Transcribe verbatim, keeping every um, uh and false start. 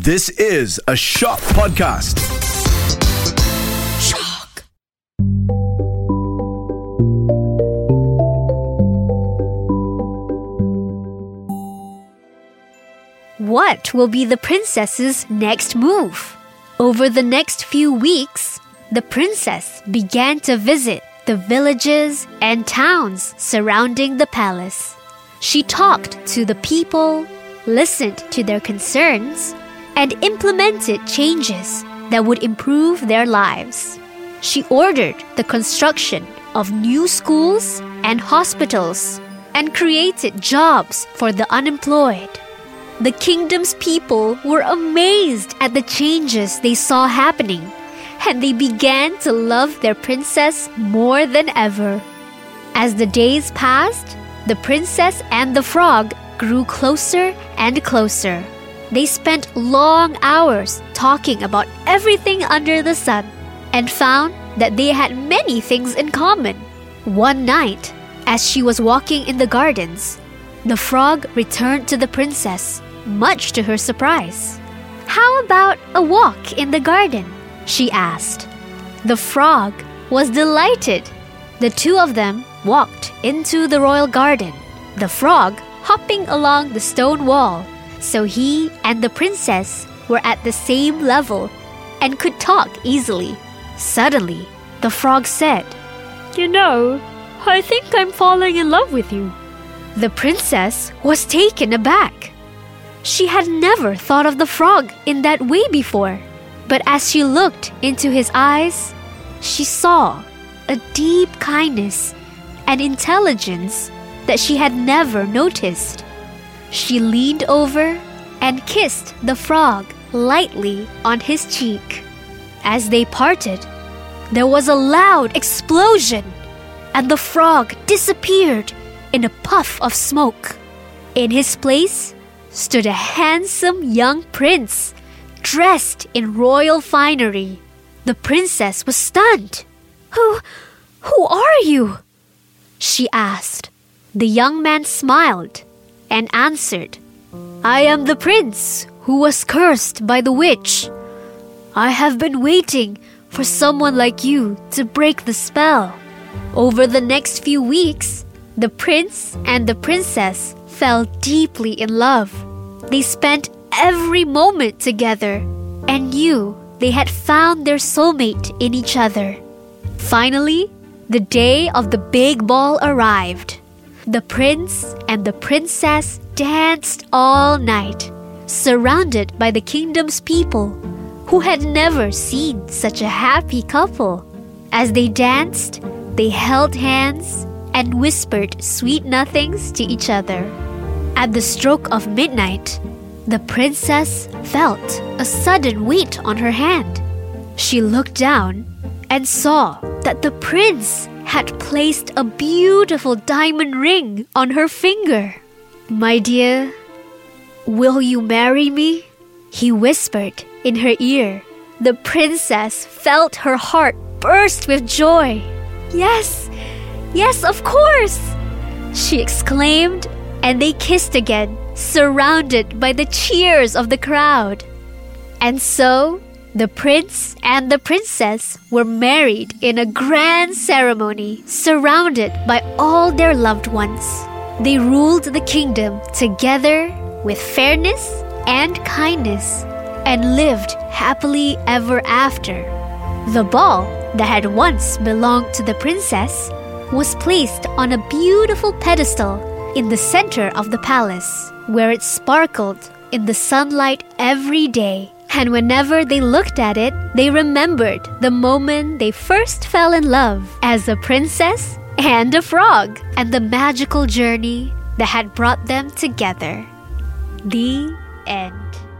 This is a Shock Podcast. Shock. What will be the princess's next move? Over the next few weeks, the princess began to visit the villages and towns surrounding the palace. She talked to the people, listened to their concerns, and implemented changes that would improve their lives. She ordered the construction of new schools and hospitals and created jobs for the unemployed. The kingdom's people were amazed at the changes they saw happening, and they began to love their princess more than ever. As the days passed, the princess and the frog grew closer and closer. They spent long hours talking about everything under the sun and found that they had many things in common. One night, as she was walking in the gardens, the frog returned to the princess, much to her surprise. "How about a walk in the garden?" she asked. The frog was delighted. The two of them walked into the royal garden, the frog hopping along the stone wall, so he and the princess were at the same level and could talk easily. Suddenly, the frog said, "You know, I think I'm falling in love with you." The princess was taken aback. She had never thought of the frog in that way before. But as she looked into his eyes, she saw a deep kindness and intelligence that she had never noticed. She leaned over and kissed the frog lightly on his cheek. As they parted, there was a loud explosion, and the frog disappeared in a puff of smoke. In his place stood a handsome young prince, dressed in royal finery. The princess was stunned. Who, who are you?" she asked. The young man smiled and answered, "I am the prince who was cursed by the witch. I have been waiting for someone like you to break the spell." Over the next few weeks, the prince and the princess fell deeply in love. They spent every moment together and knew they had found their soulmate in each other. Finally, the day of the big ball arrived. The prince and the princess danced all night, surrounded by the kingdom's people, who had never seen such a happy couple. As they danced, they held hands and whispered sweet nothings to each other. At the stroke of midnight, the princess felt a sudden weight on her hand. She looked down and saw that the prince had placed a beautiful diamond ring on her finger. "My dear, will you marry me?" he whispered in her ear. The princess felt her heart burst with joy. "Yes, yes, of course!" she exclaimed, and they kissed again, surrounded by the cheers of the crowd. And so, the prince and the princess were married in a grand ceremony, surrounded by all their loved ones. They ruled the kingdom together with fairness and kindness, and lived happily ever after. The ball that had once belonged to the princess was placed on a beautiful pedestal in the center of the palace, where it sparkled in the sunlight every day. And whenever they looked at it, they remembered the moment they first fell in love as a princess and a frog, and the magical journey that had brought them together. The end.